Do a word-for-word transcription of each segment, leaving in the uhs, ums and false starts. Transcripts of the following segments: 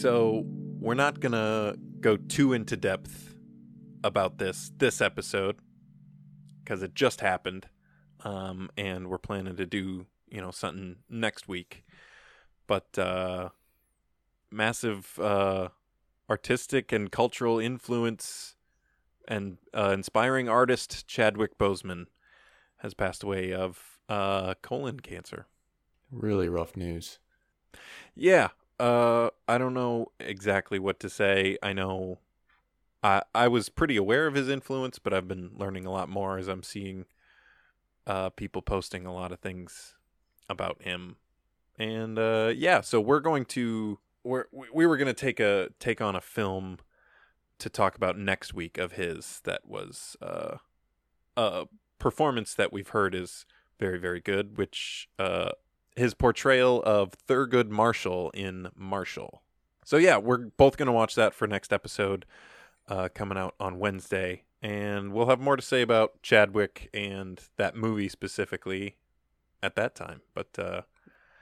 So we're not going to go too into depth about this this episode because it just happened. Um, and we're planning to do, you know, something next week. But uh, massive uh, artistic and cultural influence and uh, inspiring artist Chadwick Boseman has passed away of uh, colon cancer. Really rough news. Yeah. Uh, I don't know exactly what to say. I know I I was pretty aware of his influence, but I've been learning a lot more as I'm seeing uh, people posting a lot of things about him. And uh, yeah, so we're going to we're, we were going to take a take on a film to talk about next week of his that was uh, a performance that we've heard is very, very good, which uh, his portrayal of Thurgood Marshall in Marshall. So yeah, we're both going to watch that for next episode uh, coming out on Wednesday. And we'll have more to say about Chadwick and that movie specifically at that time. But uh,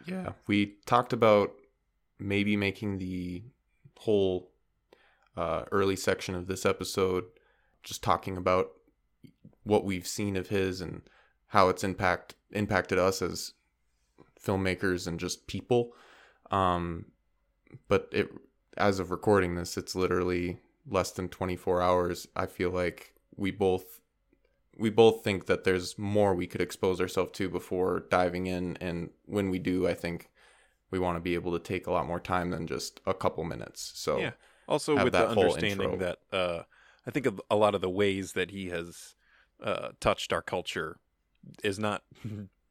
yeah, we talked about maybe making the whole uh, early section of this episode just talking about what we've seen of his and how it's impact impacted us as filmmakers and just people. Um, but it, as of recording this, it's literally less than twenty-four hours. I feel like we both, we both think that there's more we could expose ourselves to before diving in. And when we do, I think we want to be able to take a lot more time than just a couple minutes. So yeah. Also with the understanding intro. that, uh, I think of a lot of the ways that he has uh, touched our culture is not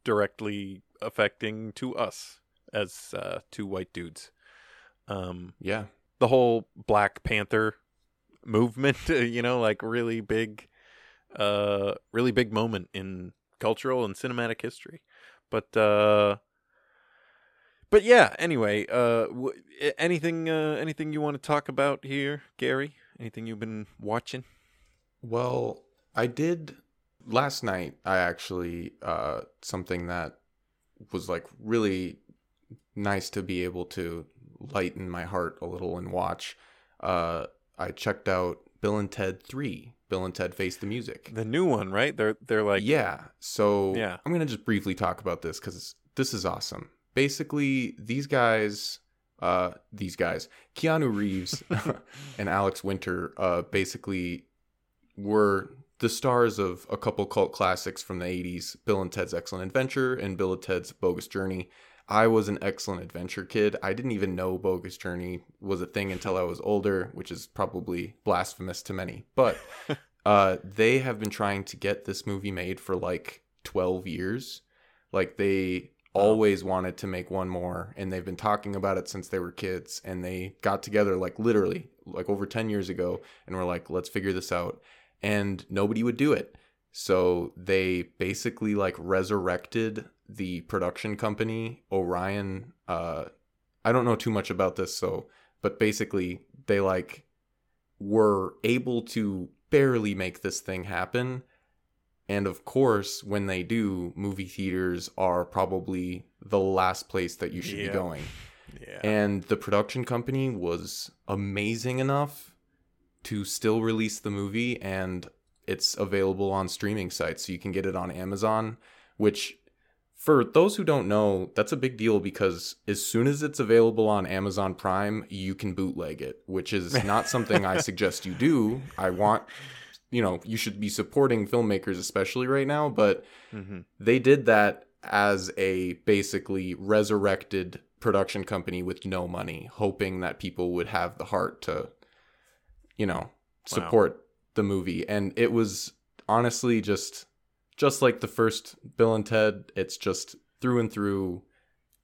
directly affecting to us as uh, two white dudes. Um, yeah. The whole Black Panther movement, you know, like really big, uh, really big moment in cultural and cinematic history. But, uh, but yeah, anyway, uh, w- anything, uh, anything you want to talk about here, Gary? Anything you've been watching? Well, I did last night. I actually uh, something that was like really nice to be able to lighten my heart a little and watch. Uh, I checked out Bill and Ted three. Bill and Ted Face the Music, the new one, right? They're they're like yeah. So yeah. I'm gonna just briefly talk about this because this is awesome. Basically, these guys. Uh, these guys, Keanu Reeves and Alex Winter, uh, basically were the stars of a couple cult classics from the eighties, Bill and Ted's Excellent Adventure and Bill and Ted's Bogus Journey. I was an Excellent Adventure kid. I didn't even know Bogus Journey was a thing until I was older, which is probably blasphemous to many. But uh, they have been trying to get this movie made for like twelve years. Like they... always wanted to make one more, and they've been talking about it since they were kids, and they got together like literally like over ten years ago and were like, let's figure this out, and nobody would do it. So they basically like resurrected the production company Orion. uh I don't know too much about this, so but basically they like were able to barely make this thing happen. And of course, when they do, movie theaters are probably the last place that you should yeah. be going. Yeah. And the production company was amazing enough to still release the movie, and it's available on streaming sites. So you can get it on Amazon, which for those who don't know, that's a big deal because as soon as it's available on Amazon Prime, you can bootleg it, which is not something I suggest you do. I want... you know, you should be supporting filmmakers, especially right now, but mm-hmm. they did that as a basically resurrected production company with no money, hoping that people would have the heart to, you know, support wow. the movie. And it was honestly just, just like the first Bill and Ted, it's just through and through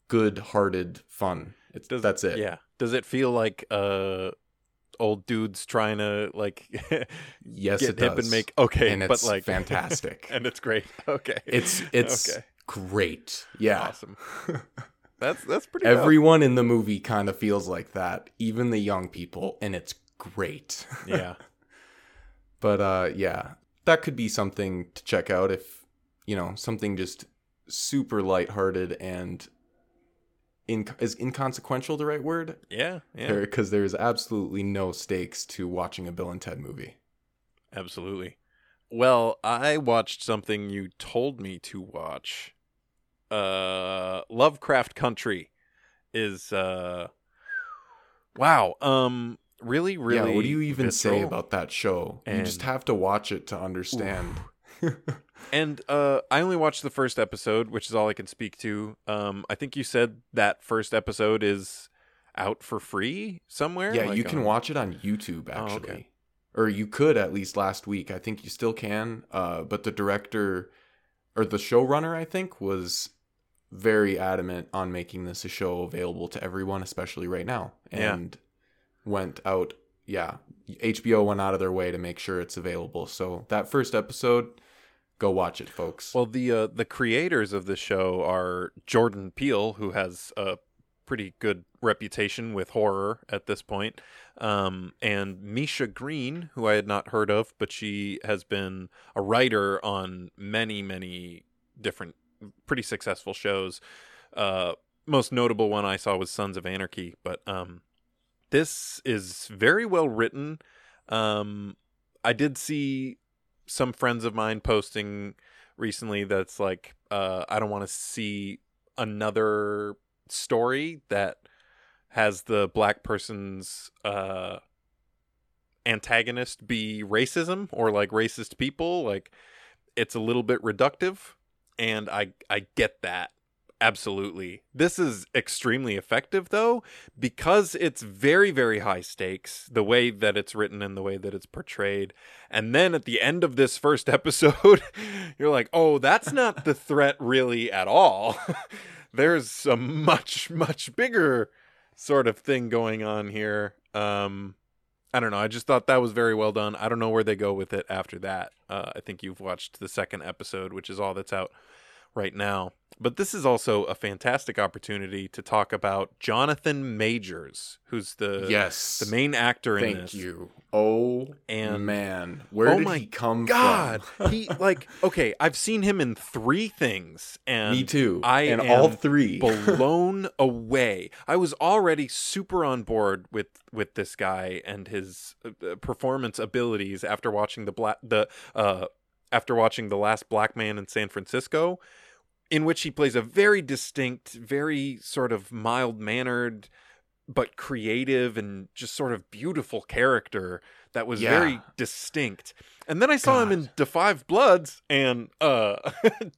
good-hearted fun. It's, Does, that's it. Yeah. Does it feel like, uh, old dudes trying to like yes get it does hip and make okay and it's but like fantastic and it's great okay it's it's okay. great yeah awesome that's that's pretty everyone dope. In the movie kind of feels like that, even the young people, and it's great. Yeah. But uh yeah, that could be something to check out if you know, something just super lighthearted and in, is inconsequential the right word? Yeah, yeah. Because there is absolutely no stakes to watching a Bill and Ted movie. Absolutely. Well, I watched something you told me to watch. Uh, Lovecraft Country is uh, wow. Um, really, really. Yeah. What do you even visceral. say about that show? And you just have to watch it to understand. And uh, I only watched the first episode, which is all I can speak to. Um, I think you said that first episode is out for free somewhere. Yeah, like you can on... watch it on YouTube actually. Oh, okay. Or you could, at least last week. I think you still can. Uh, but the director, or the showrunner, I think, was very adamant on making this a show available to everyone, especially right now. And yeah. went out, yeah, H B O went out of their way to make sure it's available. So that first episode, go watch it, folks. Well, the uh, the creators of the show are Jordan Peele, who has a pretty good reputation with horror at this point, um, and Misha Green, who I had not heard of, but she has been a writer on many, many different pretty successful shows. Uh, most notable one I saw was Sons of Anarchy, but um, this is very well written. Um, I did see some friends of mine posting recently that's like, uh, I don't want to see another story that has the black person's uh antagonist be racism or like racist people. Like, it's a little bit reductive, and i i get that absolutely. This is extremely effective though, because it's very, very high stakes the way that it's written and the way that it's portrayed. And then at the end of this first episode you're like, oh, that's not the threat really at all. There's a much, much bigger sort of thing going on here. Um, I don't know. I just thought that was very well done. I don't know where they go with it after that. Uh, I think you've watched the second episode, which is all that's out right now. But this is also a fantastic opportunity to talk about Jonathan Majors, who's the yes. the main actor in Thank this. Thank you. Oh, and man. Where oh did my he come God. from? He, like, okay, I've seen him in three things. And me too. I and am all three. blown away. I was already super on board with, with this guy and his uh, performance abilities after watching the bla- the uh, after watching The Last Black Man in San Francisco, in which he plays a very distinct, very sort of mild-mannered, but creative and just sort of beautiful character that was yeah. very distinct. And then I saw God. him in Da five Bloods, and uh,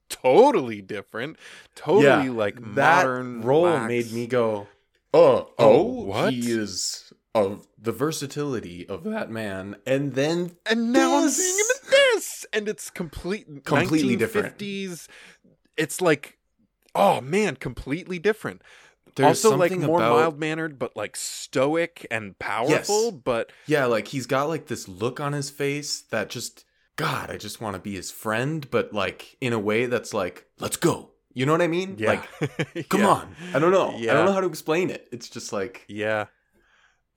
totally different, totally yeah, like modern. That role wax. made me go, oh, oh, oh what? He is of the versatility of that man. And then and now this. I'm seeing him in this, and it's complete, completely different. nineteen fifties It's like, oh man, completely different. There's also like more about... mild-mannered, but like stoic and powerful. Yes. But yeah, like he's got like this look on his face that just, God, I just want to be his friend. But like in a way that's like, let's go. You know what I mean? Yeah. Like, come yeah. on. I don't know. Yeah. I don't know how to explain it. It's just like, yeah.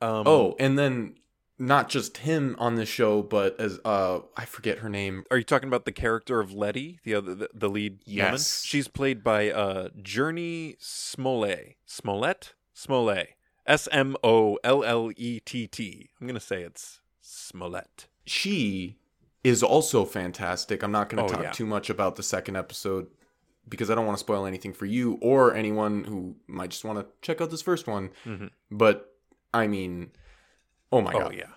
Um, oh, and then not just him on the show, but as uh, I forget her name. Are you talking about the character of Letty, the other, the, the lead yes. woman? Yes, she's played by uh, Journey Smollett, Smollett, Smollett, S M O L L E T T. I'm gonna say it's Smollett. She is also fantastic. I'm not gonna oh, talk yeah. too much about the second episode because I don't want to spoil anything for you or anyone who might just want to check out this first one. Mm-hmm. But I mean. Oh my god. Oh yeah.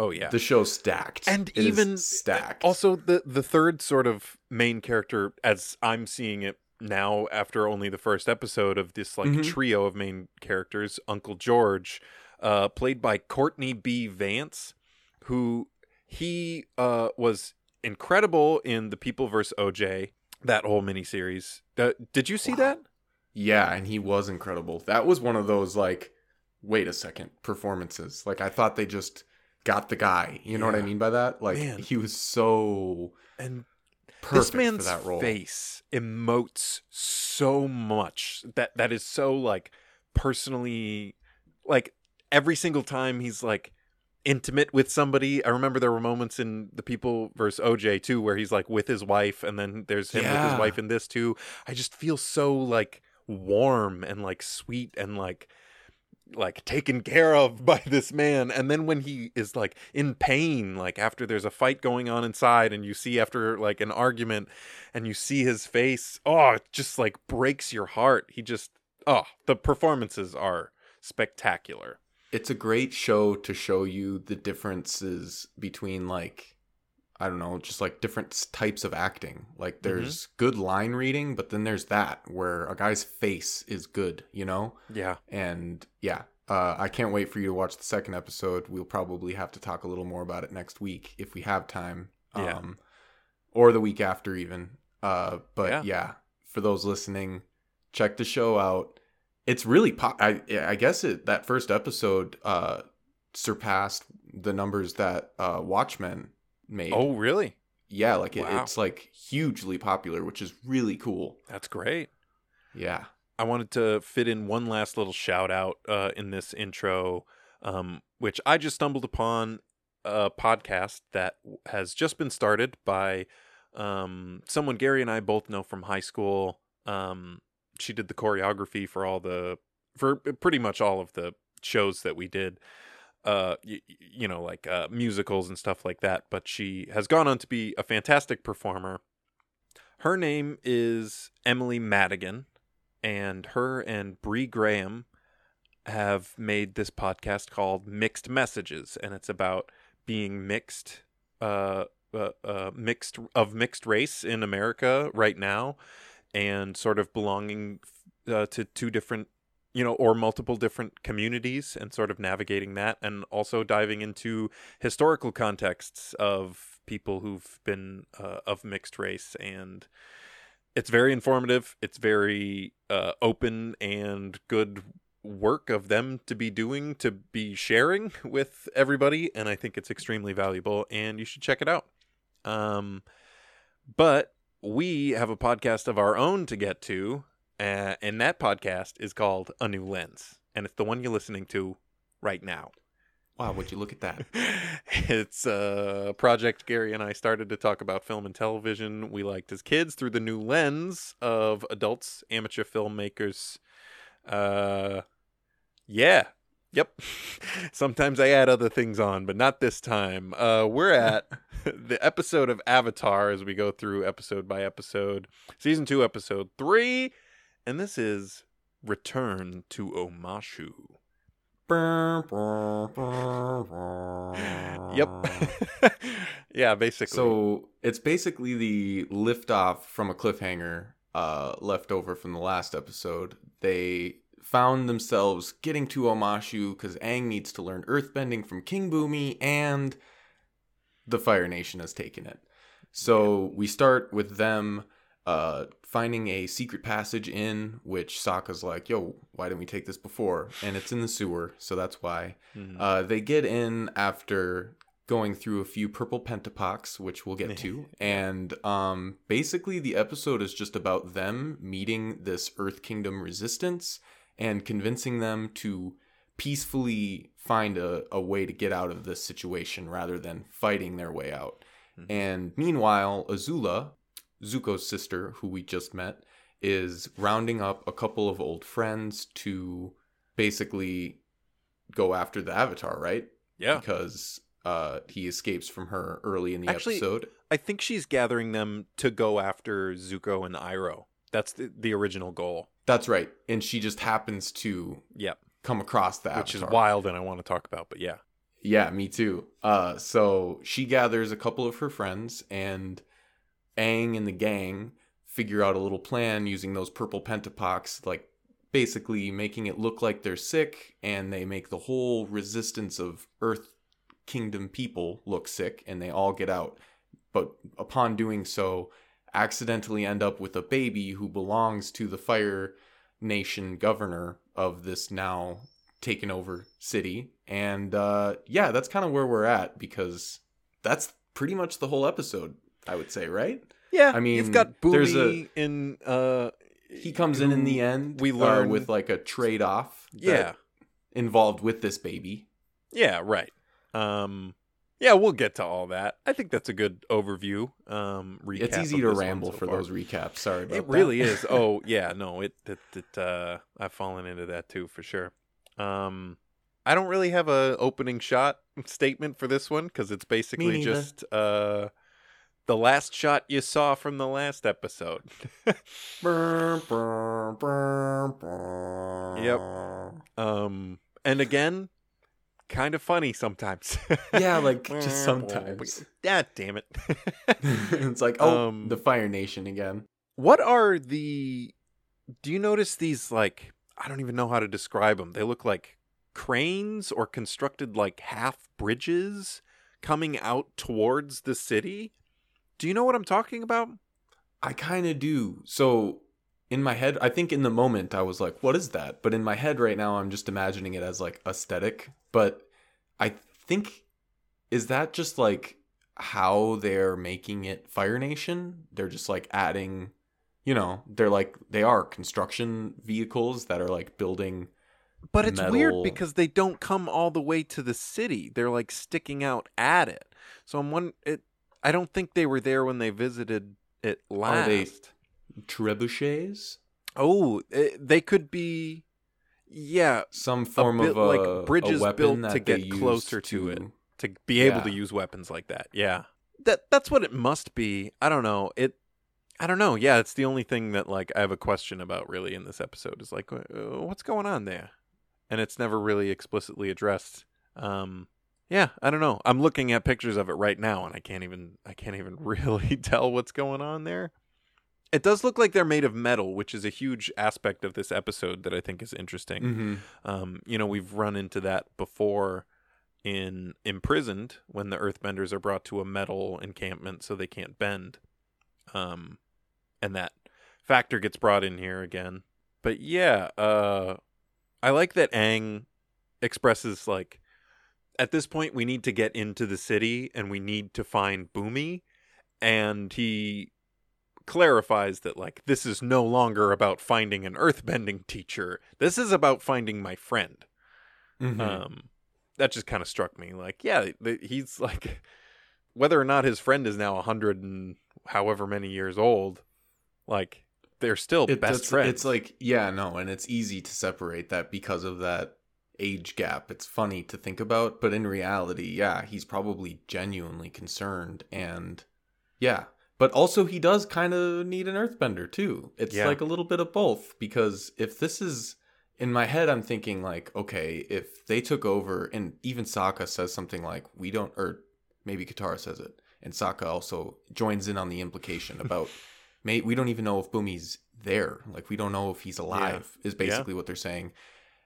Oh yeah. The show's stacked. And it even is stacked. Also the the third sort of main character, as I'm seeing it now after only the first episode of this like mm-hmm. trio of main characters, Uncle George, uh, played by Courtney B. Vance, who he uh, was incredible in The People versus. O J, that whole miniseries. Uh, did you see wow. that? Yeah, and he was incredible. That was one of those like wait a second performances. Like I thought they just got the guy, you know yeah. what I mean by that? Like man. He was so and perfect this man's for that role. Face emotes so much that that is so like personally, like every single time he's like intimate with somebody. I remember there were moments in The People versus. O J too where he's like with his wife, and then there's him yeah. with his wife in this too. I just feel so like warm and like sweet and like like taken care of by this man. And then when he is like in pain, like after there's a fight going on inside and you see after like an argument and you see his face, oh, it just like breaks your heart. He just, oh, the performances are spectacular. It's a great show to show you the differences between like, I don't know, just like different types of acting. Like there's mm-hmm. good line reading, but then there's that where a guy's face is good, you know? Yeah. And yeah, uh, I can't wait for you to watch the second episode. We'll probably have to talk a little more about it next week if we have time. Um, yeah. Or the week after even. Uh, but yeah. yeah, for those listening, check the show out. It's really, po- I, I guess it, that first episode uh, surpassed the numbers that uh, Watchmen made. Oh, really? Yeah, like it, wow. it's like hugely popular, which is really cool. That's great. Yeah. I wanted to fit in one last little shout out uh, in this intro, um, which I just stumbled upon a podcast that has just been started by um, someone Gary and I both know from high school. Um, she did the choreography for all the, for pretty much all of the shows that we did. Uh, you, you know, like uh, musicals and stuff like that. But she has gone on to be a fantastic performer. Her name is Emily Madigan, and her and Bree Graham have made this podcast called Mixed Messages, and it's about being mixed, uh, uh, uh mixed of mixed race in America right now, and sort of belonging uh, to two different, you know, or multiple different communities and sort of navigating that, and also diving into historical contexts of people who've been uh, of mixed race. And it's very informative. It's very uh, open and good work of them to be doing, to be sharing with everybody. And I think it's extremely valuable and you should check it out. Um, but we have a podcast of our own to get to. Uh, and that podcast is called A New Lens, and it's the one you're listening to right now. Wow, would you look at that? It's a project Gary and I started to talk about film and television we liked as kids through the new lens of adults, amateur filmmakers. Uh, yeah, yep. Sometimes I add other things on, but not this time. Uh, we're at the episode of Avatar as we go through episode by episode, season two, episode three. And this is Return to Omashu. Yep. Yeah, basically. So it's basically the liftoff from a cliffhanger uh, left over from the last episode. They found themselves getting to Omashu because Aang needs to learn earthbending from King Bumi, and the Fire Nation has taken it. So we start with them uh, finding a secret passage in which Sokka's like, yo, why didn't we take this before? And it's in the sewer, so that's why. Mm-hmm. Uh, they get in after going through a few purple pentapox, which we'll get to. And um, basically the episode is just about them meeting this Earth Kingdom resistance and convincing them to peacefully find a, a way to get out of this situation rather than fighting their way out. Mm-hmm. And meanwhile, Azula, Zuko's sister, who we just met, is rounding up a couple of old friends to basically go after the Avatar, right? Yeah. Because uh, he escapes from her early in the Actually, episode. I think she's gathering them to go after Zuko and Iroh. That's the, the original goal. That's right. And she just happens to yep. come across the Which Avatar. Which is wild and I want to talk about, but yeah. Yeah, me too. Uh, so she gathers a couple of her friends, and Aang and the gang figure out a little plan using those purple pentapox, like basically making it look like they're sick, and they make the whole resistance of Earth Kingdom people look sick, and they all get out. But upon doing so, accidentally end up with a baby who belongs to the Fire Nation governor of this now taken over city. And uh, yeah, that's kind of where we're at, because that's pretty much the whole episode, I would say, right? Yeah. I mean, you've got Boomy a, in. Uh, he comes in in the end. We learn uh, with like a trade off. Yeah. Involved with this baby. Yeah. Right. Um. Yeah, we'll get to all that. I think that's a good overview. Um, recap it's easy to ramble so for far. Those recaps. Sorry about it that. It really is. Oh, yeah. No, it. it, it uh, I've fallen into that too for sure. Um, I don't really have a opening shot statement for this one because it's basically just uh, the last shot you saw from the last episode. Yep. Um, and again. Kind of funny sometimes. Yeah, like just sometimes. God damn it. It's like, oh, um, the Fire Nation again. What are the... Do you notice these, like... I don't even know how to describe them. They look like cranes or constructed like half bridges coming out towards the city. Do you know what I'm talking about? I kind of do. So... In my head, I think in the moment I was like, what is that? But in my head right now, I'm just imagining it as like aesthetic. But I think, is that just like how they're making it Fire Nation? They're just like adding, you know, they're like, they are construction vehicles that are like building. But it's metal. Weird because they don't come all the way to the city. They're like sticking out at it. So I'm one, it, I don't think they were there when they visited it last. Are they- Trebuchets? Oh, they could be, yeah, some form of a, like bridges built to get closer to it, to be able to use weapons like that. Yeah, that that's what it must be. I don't know. It, I don't know. Yeah, it's the only thing that like I have a question about really in this episode is like, what's going on there, and it's never really explicitly addressed. Um, yeah, I don't know. I'm looking at pictures of it right now, and I can't even I can't even really tell what's going on there. It does look like they're made of metal, which is a huge aspect of this episode that I think is interesting. Mm-hmm. Um, you know, we've run into that before in Imprisoned when the Earthbenders are brought to a metal encampment so they can't bend. Um, and that factor gets brought in here again. But yeah, uh, I like that Aang expresses like, at this point we need to get into the city and we need to find Bumi. And he... clarifies that like this is no longer about finding an earthbending teacher. This is about finding my friend. Mm-hmm. Um, that just kind of struck me. Like, yeah, th- he's like, whether or not his friend is now a hundred and however many years old, like they're still it, best friends. It's like, yeah, no, and it's easy to separate that because of that age gap. It's funny to think about, but in reality, yeah, he's probably genuinely concerned, and yeah. But also he does kind of need an earthbender too. It's yeah. like a little bit of both because if this is, in my head I'm thinking like, okay, if they took over and even Sokka says something like, we don't, or maybe Katara says it. And Sokka also joins in on the implication about, mate, we don't even know if Bumi's there. Like we don't know if he's alive yeah. is basically yeah. what they're saying.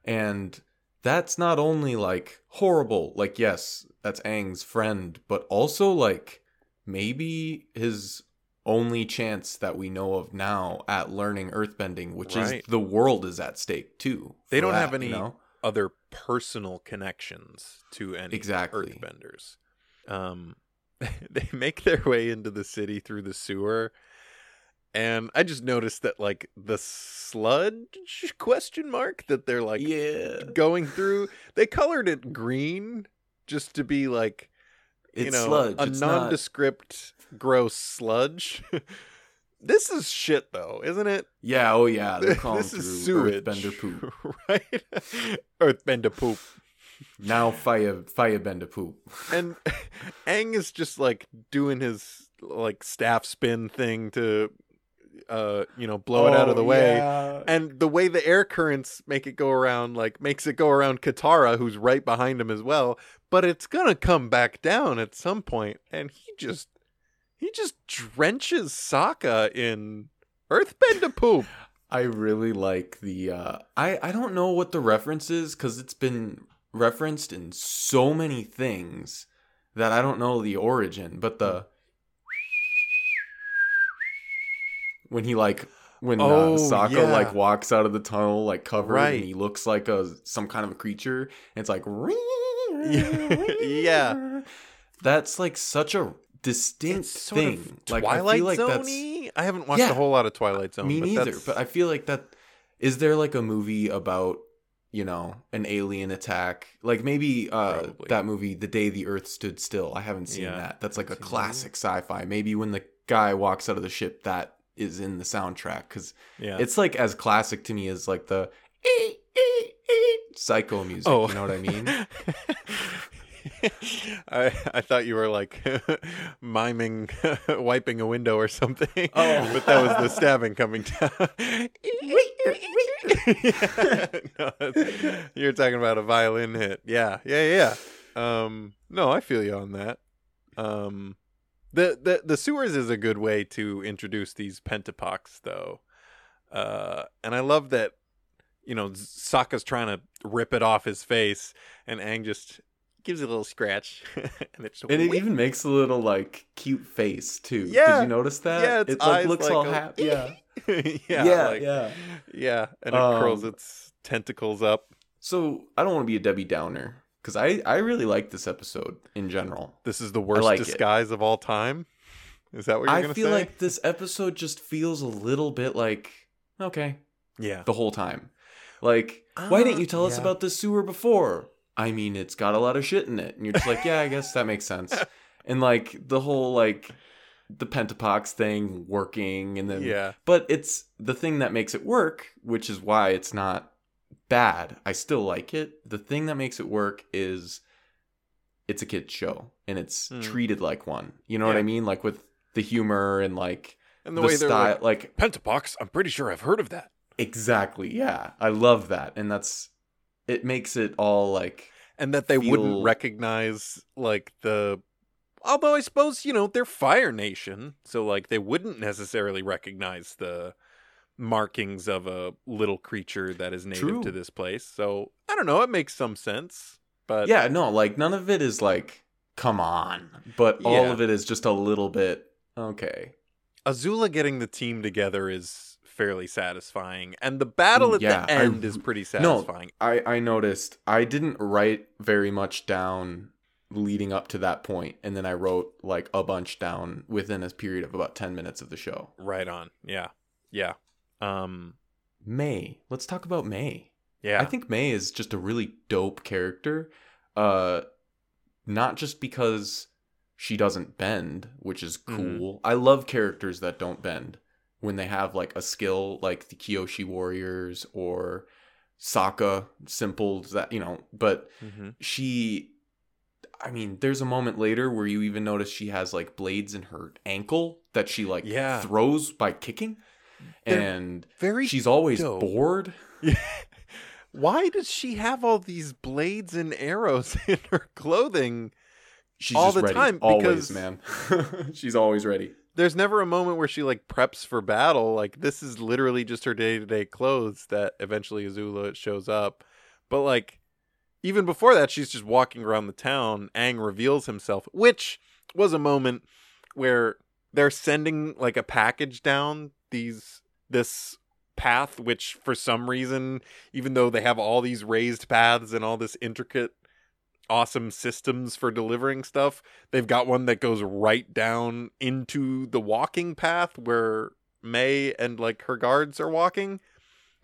And that's not only like horrible, like yes, that's Aang's friend, but also like, maybe his only chance that we know of now at learning earthbending, which right. is the world is at stake too. They don't that, have any you know? other personal connections to any exactly. earthbenders. Um, they make their way into the city through the sewer. And I just noticed that like the sludge question mark that they're like yeah. going through, they colored it green just to be like, You it's know, sludge. A it's nondescript, not... gross sludge. This is shit, though, isn't it? Yeah, oh yeah. They're calling this is sewage. Earthbender poop. Right? Earthbender poop. Now fire, firebender poop. And Aang is just, like, doing his, like, staff spin thing to, uh, you know, blow oh, it out of the way. Yeah. And the way the air currents make it go around, like, makes it go around Katara, who's right behind him as well. But it's going to come back down at some point, and he just he just drenches Sokka in earthbender poop. I really like the... Uh, I, I don't know what the reference is, because it's been referenced in so many things that I don't know the origin, but the... When he, like... When uh, oh, Sokka yeah. like walks out of the tunnel, like, covered, right. and he looks like a some kind of a creature, and it's like... Yeah, that's like such a distinct thing. Like Twilight I feel like Zone-y? That's I haven't watched yeah, a whole lot of Twilight Zone. Me but neither. That's... But I feel like that is there like a movie about you know, an alien attack. Like maybe uh, that movie, The Day the Earth Stood Still. I haven't seen yeah. that. That's like a classic sci-fi. Maybe when the guy walks out of the ship, that is in the soundtrack. Because yeah. it's like as classic to me as like the ee, ee, ee, psycho music. Oh. You know what I mean? I, I thought you were like miming, wiping a window or something. Oh, but that was the stabbing coming down. yeah, no, you're talking about a violin hit. Yeah, yeah, yeah. Um, no, I feel you on that. Um, the the the sewers is a good way to introduce these pentapox, though, uh, and I love that. You know, Sokka's trying to rip it off his face, and Aang just. Gives it a little scratch, and, it's and it even makes a little like cute face too. Yeah, did you notice that? Yeah, it's it like, looks like all a... happy. Yeah, yeah, yeah, like, yeah, yeah, and it um, curls its tentacles up. So I don't want to be a Debbie Downer because I I really like this episode in general. This is the worst like disguise it. Of all time. Is that what you're I gonna feel say? Like this episode just feels a little bit like okay, yeah, the whole time. Like, uh, why didn't you tell yeah. us about the sewer before? I mean, it's got a lot of shit in it. And you're just like, yeah, I guess that makes sense. And like the whole, like the pentapox thing working and then, yeah. but it's the thing that makes it work, which is why it's not bad. I still like it. The thing that makes it work is it's a kid's show and it's mm. treated like one, you know yeah. what I mean? Like with the humor and like and the, the way style, they're like, like pentapox. I'm pretty sure I've heard of that. Exactly. Yeah. I love that. And that's, it makes it all like, and that they feel... wouldn't recognize like the, although I suppose, you know, they're Fire Nation. So like they wouldn't necessarily recognize the markings of a little creature that is native True. To this place. So I don't know. It makes some sense, but yeah, no, like none of it is like, come on, but all yeah. of it is just a little bit. Okay. Azula getting the team together is fairly satisfying, and the battle at yeah, the end I, is pretty satisfying. No, I, I noticed I didn't write very much down leading up to that point, and then I wrote like a bunch down within a period of about ten minutes of the show. Right on. Yeah. Yeah. Um, Mai. Let's talk about Mai. Yeah. I think Mai is just a really dope character. Uh, not just because she doesn't bend, which is cool. Mm. I love characters that don't bend. When they have like a skill like the Kyoshi Warriors or Sokka, simple that, you know, but mm-hmm. she, I mean, there's a moment later where you even notice she has like blades in her ankle that she like yeah. throws by kicking. They're and very she's always dope. Bored. Yeah. Why does she have all these blades and arrows in her clothing? She's all just the ready. Time. Always, because... man. She's always ready. There's never a moment where she like preps for battle. Like this is literally just her day-to-day clothes that eventually Azula shows up. But like even before that, she's just walking around the town. Aang reveals himself, which was a moment where they're sending like a package down these this path, which for some reason, even though they have all these raised paths and all this intricate awesome systems for delivering stuff, they've got one that goes right down into the walking path where Mai and like her guards are walking.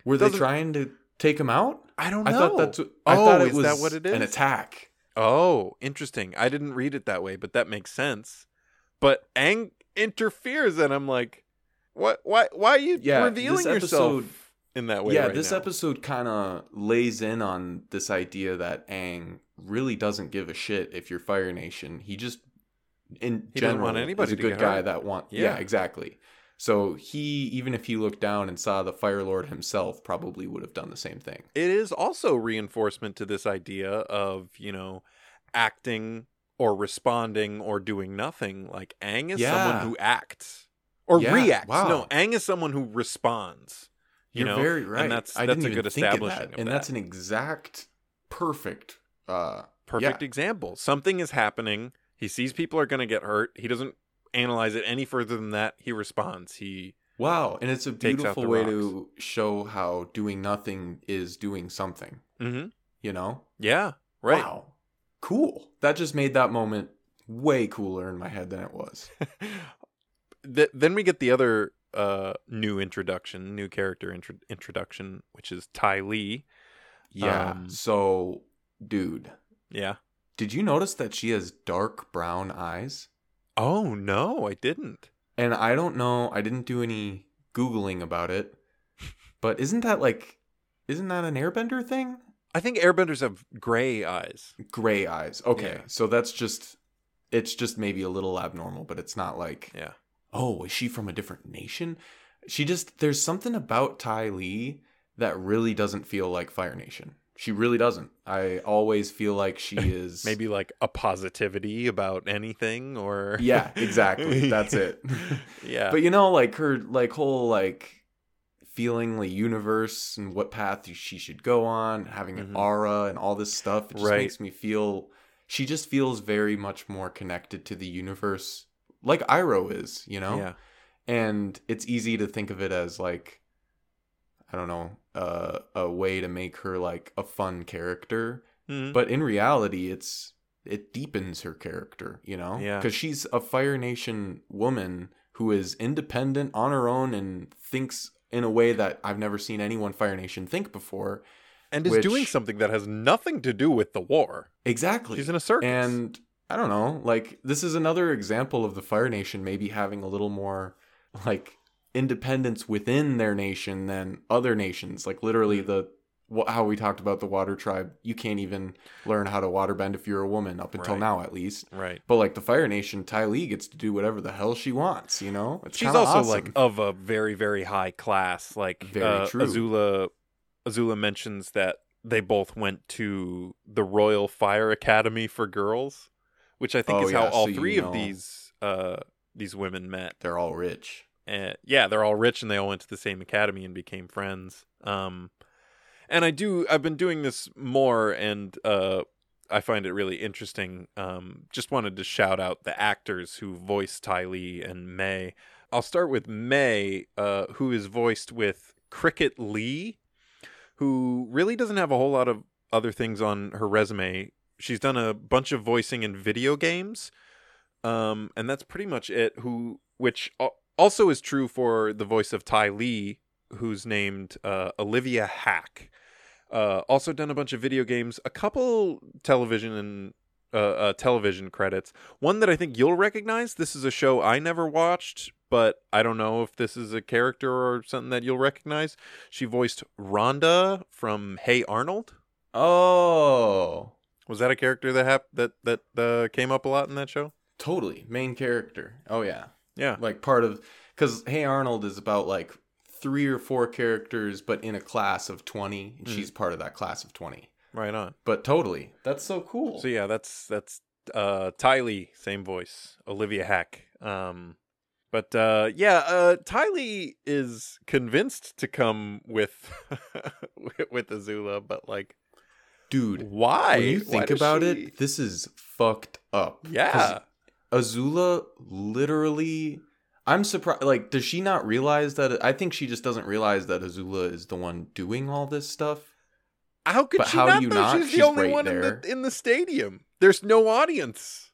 Were Doesn't... they trying to take him out? I don't know. I thought that's what... I oh, thought it is was that what it is? An attack. Oh, interesting. I didn't read it that way, but that makes sense. But Aang interferes, and I'm like, what? Why? Why are you yeah, revealing this episode... yourself? In that way yeah right this now. Episode kind of lays in on this idea that Aang really doesn't give a shit if you're Fire Nation. He just in he general want anybody is a to good guy hurt. That want yeah. yeah exactly so he even if he looked down and saw the Fire Lord himself probably would have done the same thing. It is also reinforcement to this idea of, you know, acting or responding or doing nothing. Like Aang is yeah. someone who acts or yeah. reacts wow. no Aang is someone who responds. You You're know? Very right. And that's, I that's didn't a good establishing of that. Of and that. That's an exact, perfect... Uh, perfect yeah. example. Something is happening. He sees people are going to get hurt. He doesn't analyze it any further than that. He responds. He Wow. And it's a beautiful way rocks. To show how doing nothing is doing something. Mm-hmm. You know? Yeah. Right. Wow. Cool. That just made that moment way cooler in my head than it was. Th- then we get the other... Uh, new introduction, new character intro- introduction, which is Ty Lee, Yeah. Um, so, dude. Yeah. Did you notice that she has dark brown eyes? Oh, no, I didn't. And I don't know. I didn't do any Googling about it. But isn't that like, isn't that an Airbender thing? I think Airbenders have gray eyes. Gray eyes. Okay. Yeah. So that's just, it's just maybe a little abnormal, but it's not like, yeah. Oh, is she from a different nation? She just, there's something about Ty Lee that really doesn't feel like Fire Nation. She really doesn't. I always feel like she is... Maybe like a positivity about anything or... Yeah, exactly. That's it. Yeah. But you know, like her like whole like feeling the universe and what path she should go on, having an mm-hmm. aura and all this stuff. It just right. makes me feel... She just feels very much more connected to the universe like Iroh is, you know? Yeah. And it's easy to think of it as like, I don't know... Uh, a way to make her like a fun character, mm-hmm. but in reality, it's it deepens her character, you know, because yeah. she's a Fire Nation woman who is independent on her own and thinks in a way that I've never seen anyone Fire Nation think before, and is which... doing something that has nothing to do with the war. Exactly, she's in a circus, and I don't know, like this is another example of the Fire Nation maybe having a little more like. Independence within their nation than other nations, like literally the how we talked about the water tribe. You can't even learn how to waterbend if you're a woman up until right. now, at least. Right. But like the Fire Nation, Ty Lee gets to do whatever the hell she wants. You know, it's she's also awesome. Like of a very very high class. Like very uh, true. Azula, Azula mentions that they both went to the Royal Fire Academy for girls, which I think oh, is yeah. how all so three you know, of these uh, these women met. They're all rich. Uh, yeah, they're all rich and they all went to the same academy and became friends. Um, and I do, I've been doing this more and uh, I find it really interesting. Um, just wanted to shout out the actors who voice Ty Lee and Mai. I'll start with Mai, uh, who is voiced with Cricket Lee, who really doesn't have a whole lot of other things on her resume. She's done a bunch of voicing in video games, um, and that's pretty much it. Who, which. Uh, Also is true for the voice of Ty Lee, who's named uh, Olivia Hack. Uh, also done a bunch of video games, a couple television and uh, uh, television credits. One that I think you'll recognize. This is a show I never watched, but I don't know if this is a character or something that you'll recognize. She voiced Rhonda from Hey Arnold. Oh, was that a character that hap- that that uh, came up a lot in that show? Totally, main character. Oh yeah. Yeah. Like part of, because Hey Arnold is about like three or four characters, but in a class of twenty, and mm. she's part of that class of twenty. Right on. But totally. That's so cool. So yeah, that's, that's, uh, Ty Lee, same voice, Olivia Hack. Um, but, uh, yeah, uh, Ty Lee is convinced to come with, with Azula, but like, dude, why? When you think why about she... it, this is fucked up. Yeah. Azula literally, I'm surprised, like, does she not realize that? I think she just doesn't realize that Azula is the one doing all this stuff. How could but she how not, you not? She's, she's the only right one there. in the in the stadium. There's no audience.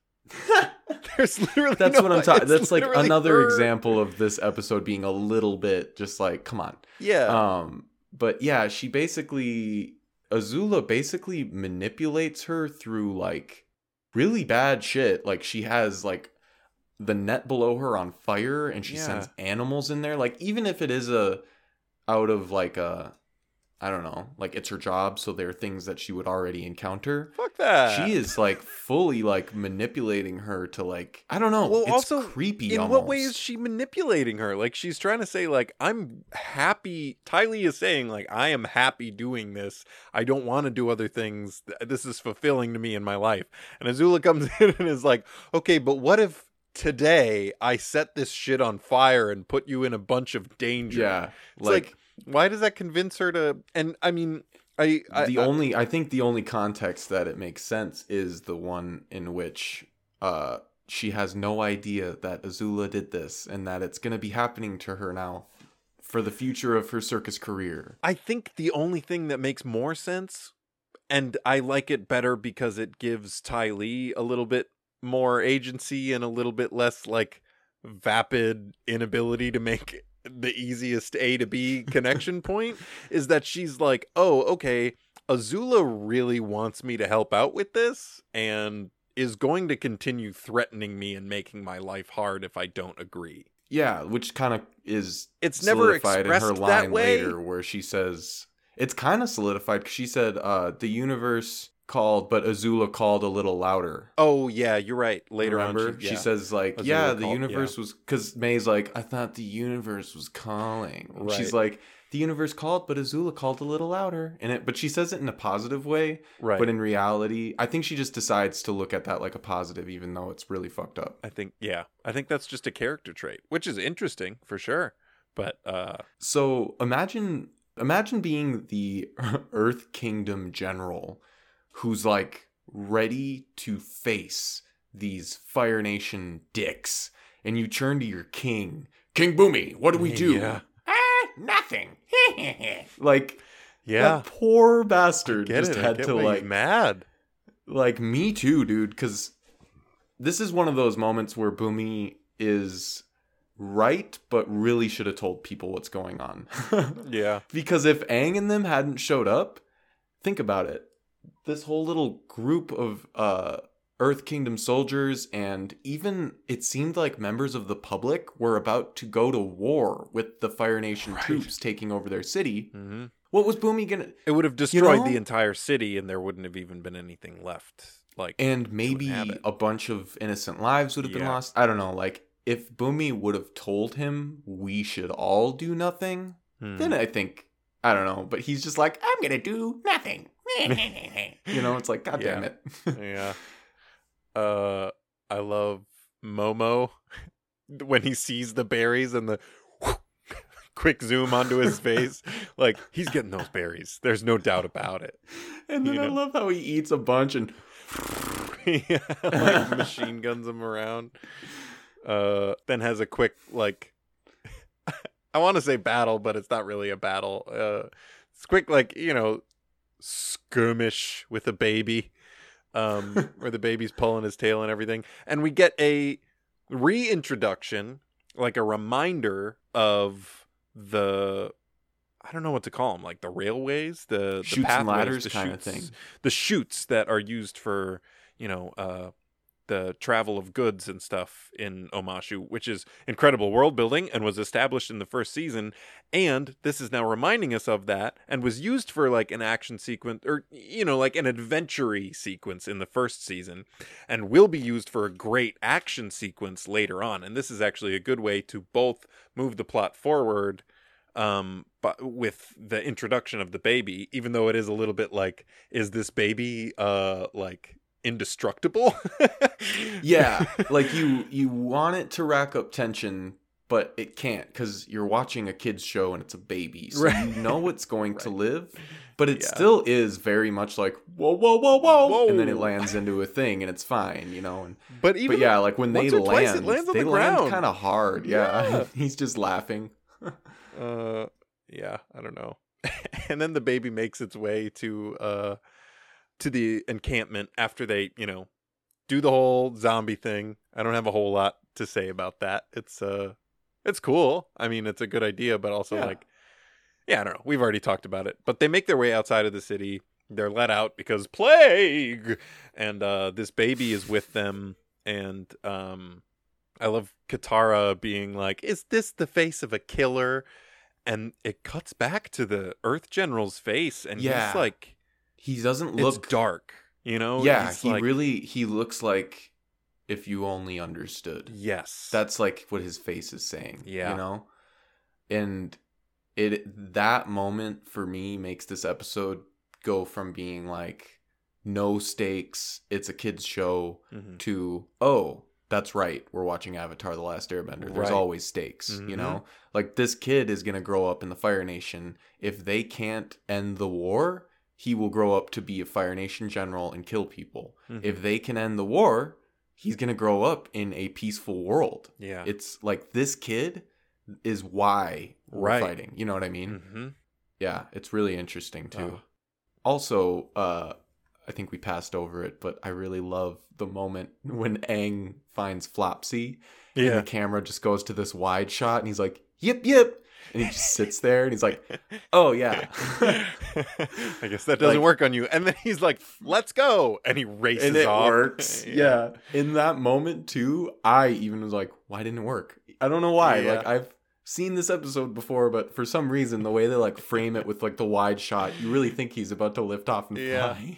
There's literally That's no what I'm talking That's like another her. example of this episode being a little bit just like, come on. Yeah. Um. But yeah, she basically, Azula basically manipulates her through like, really bad shit. Like she has like the net below her on fire and she yeah. sends animals in there. Like even if it is a out of like a I don't know, like it's her job, so there are things that she would already encounter. Fuck that. She is like fully like manipulating her to like I don't know. Well, it's also creepy. In almost. What way is she manipulating her? Like she's trying to say like I'm happy. Ty Lee is saying like I am happy doing this. I don't want to do other things. This is fulfilling to me in my life. And Azula comes in and is like, okay, but what if today I set this shit on fire and put you in a bunch of danger? Yeah, it's like. like Why does that convince her to? And I mean, I, I the only I, I think the only context that it makes sense is the one in which uh, she has no idea that Azula did this and that it's going to be happening to her now for the future of her circus career. I think the only thing that makes more sense, and I like it better because it gives Ty Lee a little bit more agency and a little bit less like vapid inability to make it. The easiest A to B connection point is that she's like, oh, okay, Azula really wants me to help out with this and is going to continue threatening me and making my life hard if I don't agree. Yeah, which kind of is it's never expressed in her line later where she says, it's kind of solidified because she said uh, the universe called, but Azula called a little louder. Oh, yeah, you're right. Later Remember? on, she, yeah. she says, like, Azula yeah, the called, universe yeah. was, because May's like, I thought the universe was calling. Right. She's like, the universe called, but Azula called a little louder. And it, but she says it in a positive way. Right. But in reality, I think she just decides to look at that like a positive, even though it's really fucked up. I think, yeah, I think that's just a character trait, which is interesting for sure. But uh, so imagine, imagine being the Earth Kingdom general who's like ready to face these Fire Nation dicks, and you turn to your king, King Bumi. What do we do? Yeah. Nothing. Like, yeah, that poor bastard just it. had to like mad. Like, me too, dude. Because this is one of those moments where Bumi is right, but really should have told people what's going on. Yeah. Because if Aang and them hadn't showed up, think about it. This whole little group of uh, Earth Kingdom soldiers, and even it seemed like members of the public, were about to go to war with the Fire Nation right. troops taking over their city. Mm-hmm. What was Bumi gonna? It would have destroyed you know? the entire city, and there wouldn't have even been anything left. Like, and maybe a bunch of innocent lives would have yeah. been lost. I don't know. Like, if Bumi would have told him we should all do nothing, mm. then I think I don't know. But he's just like, I'm gonna do nothing. You know, it's like, God yeah. damn it. Yeah. Uh, I love Momo when he sees the berries and the whoosh, quick zoom onto his face. Like, he's getting those berries. There's no doubt about it. And then you I know? love how he eats a bunch and yeah, like machine guns them around. Uh, then has a quick, like, I want to say battle, but it's not really a battle. Uh, it's quick, like, you know, skirmish with a baby. Um, where the baby's pulling his tail and everything. And we get a reintroduction, like a reminder of the, I don't know what to call them, like the railways, the, the chutes and ladders kind of thing. The chutes that are used for, you know, uh, the travel of goods and stuff in Omashu, which is incredible world building and was established in the first season. And this is now reminding us of that, and was used for like an action sequence, or, you know, like an adventure-y sequence in the first season, and will be used for a great action sequence later on. And this is actually a good way to both move the plot forward, um, but with the introduction of the baby, even though it is a little bit like, is this baby, uh, like, indestructible? Yeah, like you you want it to rack up tension, but it can't, because you're watching a kid's show and it's a baby, so right. you know it's going right. to live, but it yeah. still is very much like whoa, whoa, whoa, whoa, whoa, and then it lands into a thing and it's fine, you know. And but even but yeah, like when they land, twice, it lands on they the land kind of hard. Yeah, yeah. He's just laughing. uh, yeah, I don't know. And then the baby makes its way to uh. to the encampment after they, you know, do the whole zombie thing. I don't have a whole lot to say about that. It's uh it's cool. I mean, it's a good idea, but also yeah. like yeah, I don't know. We've already talked about it. But they make their way outside of the city. They're let out because plague. And uh this baby is with them, and um I love Katara being like, "Is this the face of a killer?" And it cuts back to the Earth General's face, and yeah. he's like, he doesn't look it's dark, you know? Yeah, he's he like, really, he looks like if you only understood. Yes. That's like what his face is saying, yeah. you know? And it that moment for me makes this episode go from being like, no stakes, it's a kid's show, mm-hmm. to, oh, that's right, we're watching Avatar: The Last Airbender. There's right. always stakes, mm-hmm. you know? Like, this kid is going to grow up in the Fire Nation. If they can't end the war, he will grow up to be a Fire Nation general and kill people. Mm-hmm. If they can end the war, he's going to grow up in a peaceful world. Yeah. It's like, this kid is why we're right. fighting. You know what I mean? Mm-hmm. Yeah. It's really interesting too. Oh. Also, uh, I think we passed over it, but I really love the moment when Aang finds Flopsy. Yeah. And the camera just goes to this wide shot and he's like, yip, yip. And he just sits there and he's like, oh, yeah. I guess that doesn't like, work on you. And then he's like, let's go. And he races and it off. Works. Yeah. yeah. In that moment, too, I even was like, why didn't it work? I don't know why. Yeah. Like, I've seen this episode before, but for some reason, the way they like frame it with like the wide shot, you really think he's about to lift off and yeah. fly.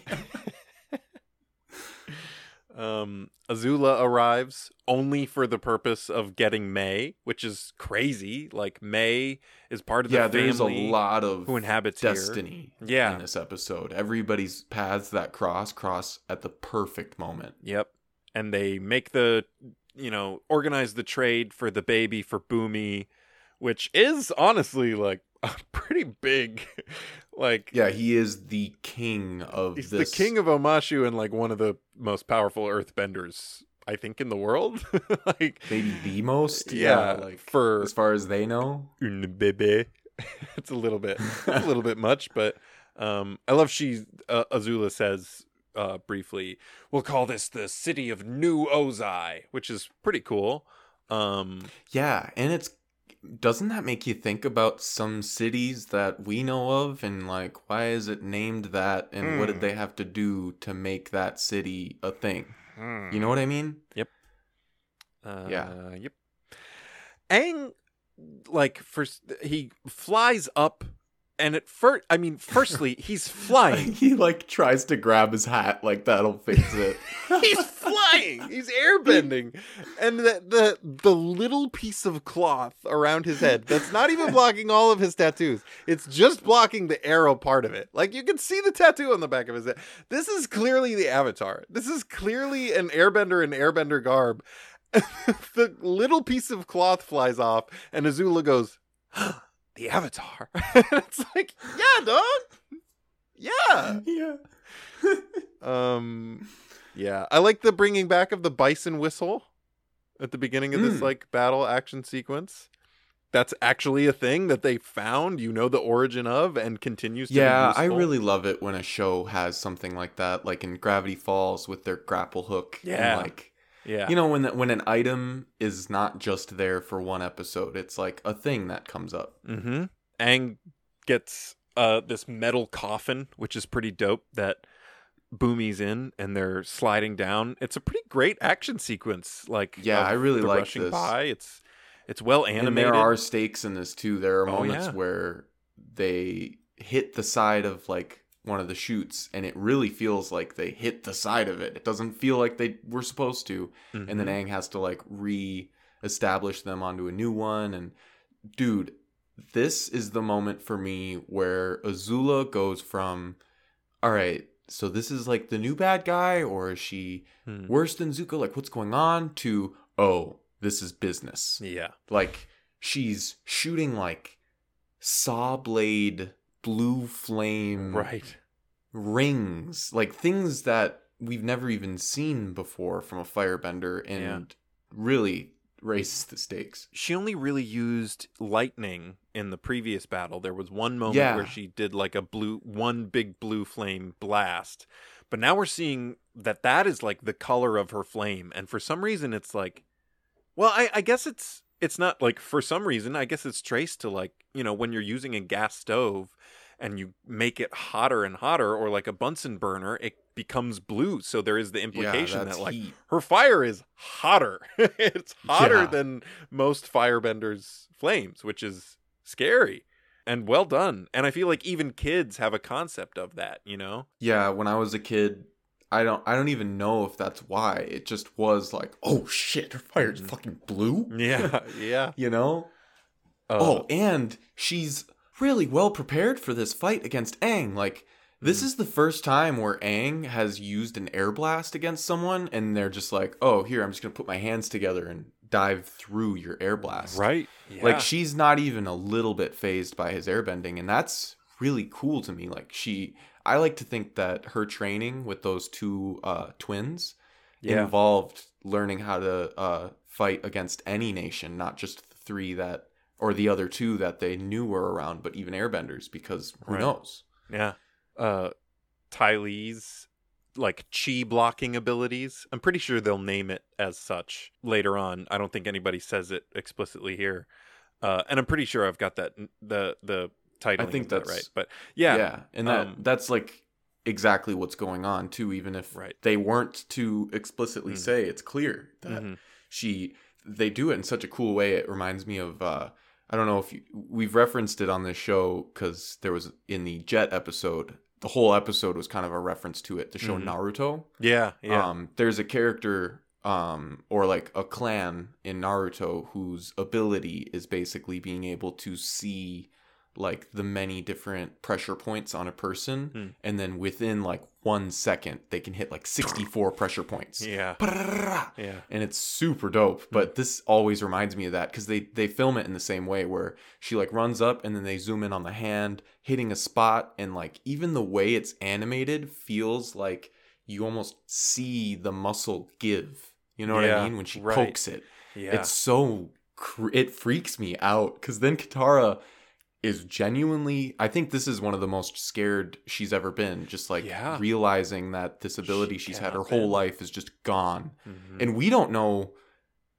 Um, Azula arrives only for the purpose of getting Mai, which is crazy. Like, Mai is part of the yeah, family. Yeah, there's a lot of who inhabits destiny here. Yeah. in this episode. Everybody's paths that cross, cross at the perfect moment. Yep. And they make the, you know, organize the trade for the baby for Bumi, which is honestly, like, a pretty big... Like, yeah, he is the king of he's this. He's the king of Omashu and like one of the most powerful earthbenders, I think, in the world. Like, maybe the most. Yeah, yeah, like for as far as they know, un bébé. It's a little bit, a little bit much, but um, I love she uh, Azula says uh, briefly, "We'll call this the city of New Ozai," which is pretty cool. Um, yeah, and it's. Doesn't that make you think about some cities that we know of and like, why is it named that and mm. what did they have to do to make that city a thing? Mm. You know what I mean? Yep. Uh, yeah. Yep. Aang, like, first he flies up and at first, I mean, firstly, he's flying. He like tries to grab his hat like that'll fix it. He's flying. He's airbending. And the, the the little piece of cloth around his head that's not even blocking all of his tattoos. It's just blocking the arrow part of it. Like, you can see the tattoo on the back of his head. This is clearly the Avatar. This is clearly an airbender in airbender garb. The little piece of cloth flies off and Azula goes, the Avatar. It's like, yeah, dog. Yeah. Yeah. um... Yeah, I like the bringing back of the bison whistle at the beginning of mm. this like battle action sequence. That's actually a thing that they found, you know, the origin of and continues to yeah, be useful. Yeah, I really love it when a show has something like that, like in Gravity Falls with their grapple hook. Yeah. And like, yeah. You know, when the, when an item is not just there for one episode, it's like a thing that comes up. Mm-hmm. Aang gets uh, this metal coffin, which is pretty dope, that... Bumi's in and they're sliding down. It's a pretty great action sequence. Like, yeah, I really like this. By. It's it's well animated. And there are stakes in this too. There are oh, moments yeah. where they hit the side of like one of the chutes, and it really feels like they hit the side of it. It doesn't feel like they were supposed to. Mm-hmm. And then Aang has to like re-establish them onto a new one. And dude, this is the moment for me where Azula goes from, all right, so this is like the new bad guy, or is she hmm. worse than Zuko? Like, what's going on? To, oh, this is business. Yeah. Like, she's shooting like saw blade, blue flame. Right. Rings. Like things that we've never even seen before from a firebender, and yeah. really raises the stakes. She only really used lightning in the previous battle. There was one moment yeah. where she did like a blue, one big blue flame blast. But now we're seeing that that is like the color of her flame. And for some reason it's like, well, I, I guess it's, it's not like for some reason, I guess it's traced to like, you know, when you're using a gas stove and you make it hotter and hotter, or like a Bunsen burner, it becomes blue. So there is the implication yeah, that like heat. Her fire is hotter. It's hotter yeah. than most firebenders' flames, which is scary and well done. And I feel like even kids have a concept of that, you know? Yeah, when I was a kid, I don't I don't even know if that's why. It just was like, oh shit, her fire is fucking blue. Yeah, yeah. You know? Uh, oh, and she's really well prepared for this fight against Aang. Like, this mm-hmm. is the first time where Aang has used an air blast against someone, and they're just like, oh, here, I'm just gonna put my hands together and dive through your air blast. Right. Yeah. Like, she's not even a little bit fazed by his airbending, and that's really cool to me. Like, she I like to think that her training with those two uh twins yeah. involved learning how to uh fight against any nation, not just the three that or the other two that they knew were around, but even airbenders, because who right. knows? Yeah. Uh Ty Lee's like chi blocking abilities. I'm pretty sure they'll name it as such later on. I don't think anybody says it explicitly here. Uh, and I'm pretty sure I've got that the the title. I think that's that right. But yeah, yeah, and that um, that's like exactly what's going on too. Even if right. they weren't to explicitly mm-hmm. say, it's clear that mm-hmm. she they do it in such a cool way. It reminds me of uh, I don't know if you, we've referenced it on this show because there was in the Jet episode. The whole episode was kind of a reference to it. The show mm-hmm. Naruto. Yeah, yeah. Um, there's a character. Um, or like a clan in Naruto whose ability is basically being able to see like the many different pressure points on a person. Mm. And then within like one second, they can hit like sixty-four pressure points. Yeah. Yeah. And it's super dope. But this always reminds me of that because they, they film it in the same way where she like runs up and then they zoom in on the hand hitting a spot. And like even the way it's animated feels like you almost see the muscle give. You know what yeah, I mean? When she right. pokes it. Yeah. It's so... Cr- it freaks me out. Because then Katara is genuinely... I think this is one of the most scared she's ever been. Just like yeah. realizing that this ability she she's had her been. whole life is just gone. Mm-hmm. And we don't know,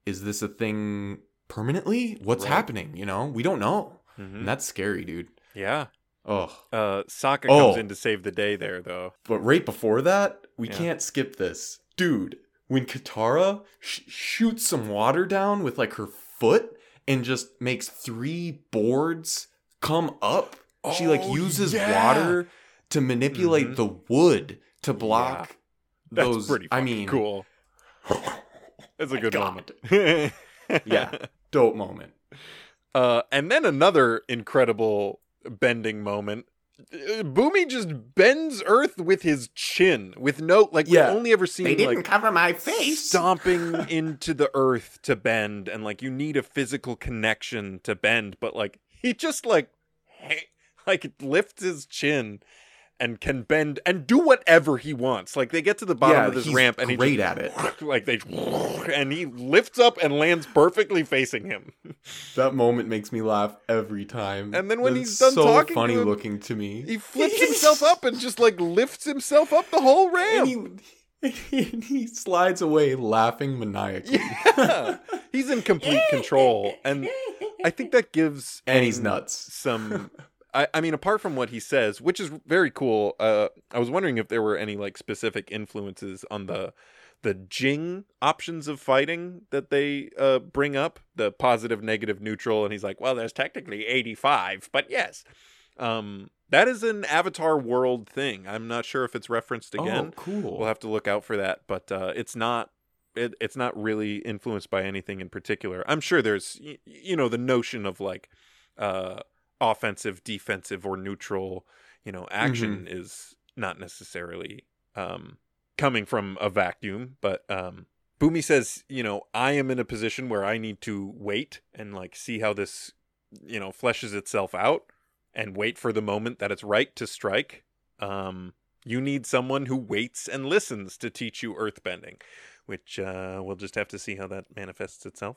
is this a thing permanently? What's right. happening? You know? We don't know. Mm-hmm. And that's scary, dude. Yeah. Oh. Uh, Sokka oh. comes in to save the day there, though. But right before that, we yeah. can't skip this. Dude. When Katara sh- shoots some water down with like her foot and just makes three boards come up. Oh, she like uses yeah. water to manipulate mm-hmm. the wood to block yeah. those. That's pretty I mean, cool. That's a good moment. yeah. Dope moment. Uh, and then another incredible bending moment. Bumi just bends earth with his chin, with no like yeah. we've only ever seen. They didn't like, cover my face. Stomping into the earth to bend, and like you need a physical connection to bend, but like he just like like lifts his chin and can bend and do whatever he wants. Like they get to the bottom yeah, of this he's ramp, and great he just, at it. Like they and he lifts up and lands perfectly facing him. That moment makes me laugh every time. And then when That's he's done so talking, so funny to him, looking to me. He flips himself up and just like lifts himself up the whole ramp. And he, he, he slides away laughing maniacally. Yeah. He's in complete control, and I think that gives and he's nuts some. I, I mean, apart from what he says, which is very cool, uh, I was wondering if there were any like specific influences on the the Jing options of fighting that they uh, bring up, the positive, negative, neutral, and he's like, well, there's technically eighty-five, but yes. Um, that is an Avatar world thing. I'm not sure if it's referenced again. Oh, cool. We'll have to look out for that, but uh, it's not it, it's not really influenced by anything in particular. I'm sure there's, y- you know, the notion of like... Uh, offensive, defensive, or neutral, you know, action mm-hmm. is not necessarily um, coming from a vacuum. But um, Bumi says, you know, I am in a position where I need to wait and like see how this, you know, fleshes itself out and wait for the moment that it's right to strike. Um, you need someone who waits and listens to teach you earthbending, which uh, we'll just have to see how that manifests itself.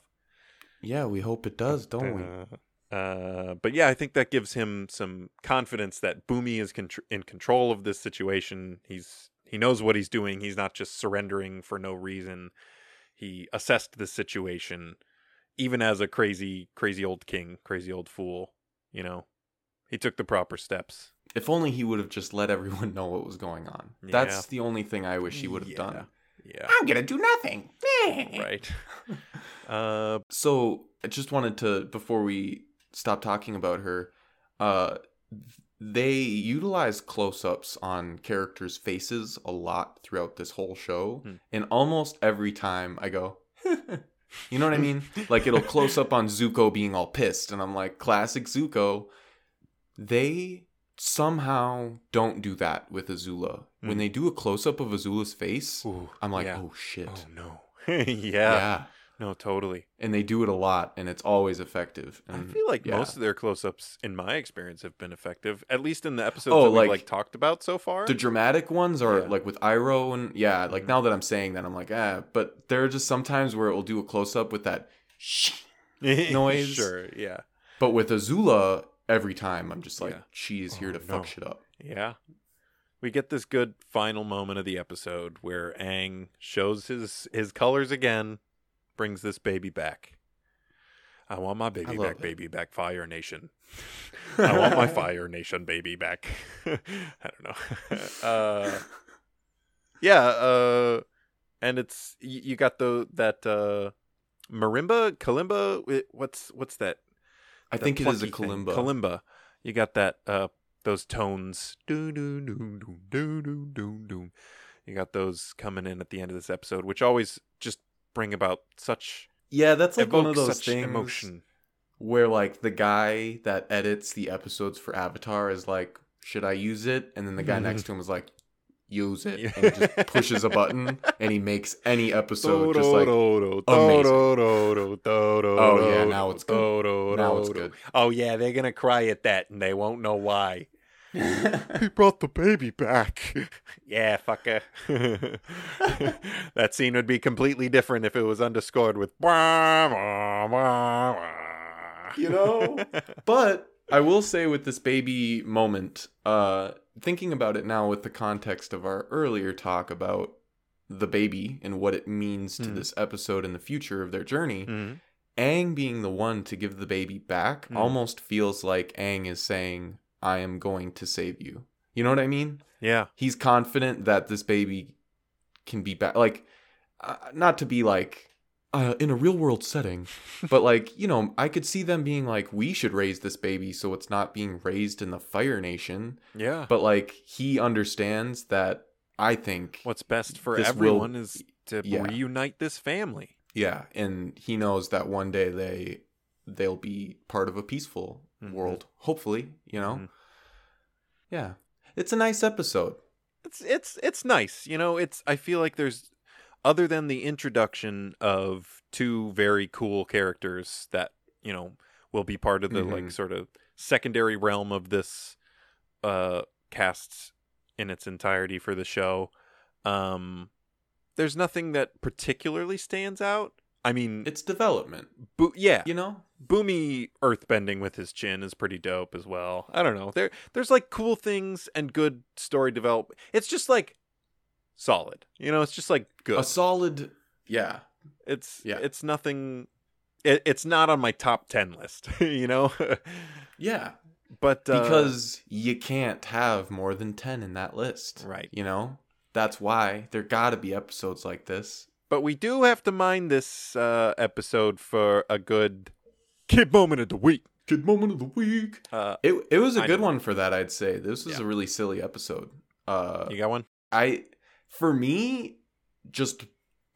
Yeah, we hope it does, but, don't uh, we? Uh, but yeah, I think that gives him some confidence that Bumi is con- in control of this situation. He's he knows what he's doing. He's not just surrendering for no reason. He assessed the situation, even as a crazy, crazy old king, crazy old fool. You know, he took the proper steps. If only he would have just let everyone know what was going on. Yeah. That's the only thing I wish he would have yeah. done. Yeah, I'm gonna do nothing. Right. uh, so I just wanted to before we. Stop talking about her. Uh, they utilize close-ups on characters' faces a lot throughout this whole show. Hmm. And almost every time I go, you know what I mean? Like it'll close up on Zuko being all pissed. And I'm like, classic Zuko. They somehow don't do that with Azula. Hmm. When they do a close-up of Azula's face, ooh, I'm like, yeah. oh shit. Oh no. yeah. Yeah. No, totally. And they do it a lot, and it's always effective. And, I feel like yeah. most of their close-ups, in my experience, have been effective, at least in the episodes oh, that like, we've like, talked about so far. The dramatic ones are, yeah. like, with Iroh and, yeah, like, mm-hmm. now that I'm saying that, I'm like, ah. But there are just sometimes where it will do a close-up with that shh noise. Sure, yeah. But with Azula, every time, I'm just like, yeah. she is oh, here to no. fuck shit up. Yeah. We get this good final moment of the episode where Aang shows his, his colors again. Brings this baby back. I want my baby back, it. baby back, Fire Nation. I want my Fire Nation baby back. I don't know. uh, yeah, uh, and it's you, you got the that uh, marimba, kalimba. What's what's that? I that think it is a kalimba. Thing. Kalimba. You got that. Uh, those tones. Do do do do do do do do. You got those coming in at the end of this episode, which always just bring about such. Yeah, that's like one of those things emotion. Where like the guy that edits the episodes for Avatar is like, should I use it? And then the guy mm-hmm. next to him is like, use it. Yeah. And he just pushes a button and he makes any episode just like amazing. Oh yeah, now it's good. Now it's good. Oh yeah, they're going to cry at that and they won't know why. He brought the baby back. Yeah, fucker. That scene would be completely different if it was underscored with bah, bah, bah, bah. You know? But I will say with this baby moment, uh, thinking about it now with the context of our earlier talk about the baby and what it means to mm. this episode and the future of their journey, mm. Aang being the one to give the baby back mm. almost feels like Aang is saying, I am going to save you. You know what I mean? Yeah. He's confident that this baby can be back. Like, uh, not to be like, uh, in a real world setting, but like, you know, I could see them being like, we should raise this baby so it's not being raised in the Fire Nation. Yeah. But like, he understands that I think. What's best for everyone will, is to yeah. reunite this family. Yeah. And he knows that one day they, they'll be part of a peaceful world, hopefully, you know. Mm-hmm. Yeah, it's a nice episode. It's it's it's nice, you know. It's I feel like there's, other than the introduction of two very cool characters that you know will be part of the mm-hmm. like sort of secondary realm of this uh cast in its entirety for the show. Um, there's nothing that particularly stands out. I mean, it's development. Bo- yeah, you know, Bumi earthbending with his chin is pretty dope as well. I don't know. There, there's like cool things and good story development. It's just like solid. You know, it's just like good. A solid. Yeah. It's yeah. It's nothing. It, it's not on my top ten list. You know. Yeah. But uh, because you can't have more than ten in that list, right? You know, that's why there gotta be episodes like this. But we do have to mine this uh, episode for a good kid moment of the week. Kid moment of the week. Uh, it it was a I good know. one for that, I'd say. This was yeah. a really silly episode. Uh, you got one? I for me, just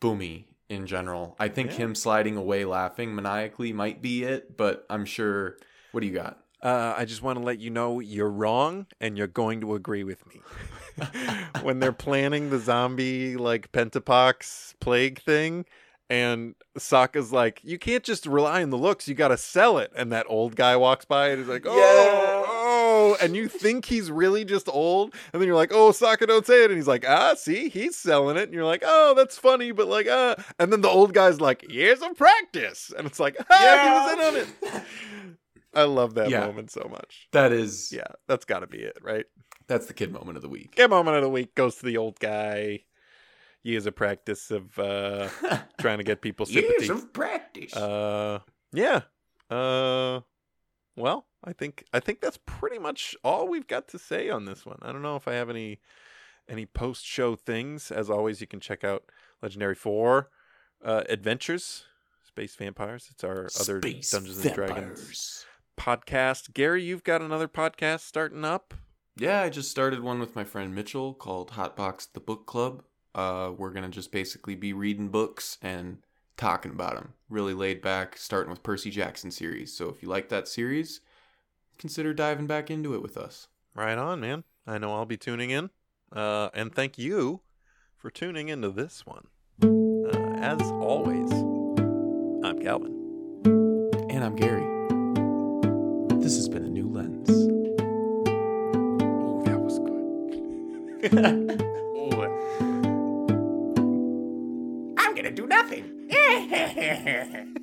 Bumi in general. I think yeah. him sliding away laughing maniacally might be it, but I'm sure. What do you got? Uh, I just want to let you know you're wrong and you're going to agree with me. When they're planning the zombie, like, pentapox plague thing, and Sokka's like, you can't just rely on the looks, you got to sell it. And that old guy walks by and he's like, oh, yeah. oh, and you think he's really just old. And then you're like, oh, Sokka, don't say it. And he's like, ah, see, he's selling it. And you're like, oh, that's funny, but like, ah. And then the old guy's like, years of practice. And it's like, ah, yeah. he was in on it. I love that yeah. moment so much. That is... Yeah, that's got to be it, right? That's the kid moment of the week. Kid moment of the week goes to the old guy. Years of practice of uh, trying to get people sympathy. Years of practice. Uh, yeah. Uh, well, I think I think that's pretty much all we've got to say on this one. I don't know if I have any any post-show things. As always, you can check out Legendary four uh, Adventures, Space Vampires. It's our Space other Dungeons and Dragons podcast. Gary, you've got another podcast starting up. Yeah, I just started one with my friend Mitchell called Hotbox the Book Club. Uh, we're going to just basically be reading books and talking about them. Really laid back, starting with Percy Jackson series. So if you like that series, consider diving back into it with us. Right on, man. I know I'll be tuning in. Uh, and thank you for tuning into this one. Uh, as always, I'm Calvin. And I'm Gary. This has been A New Lens. Oh, that was good. I'm gonna do nothing.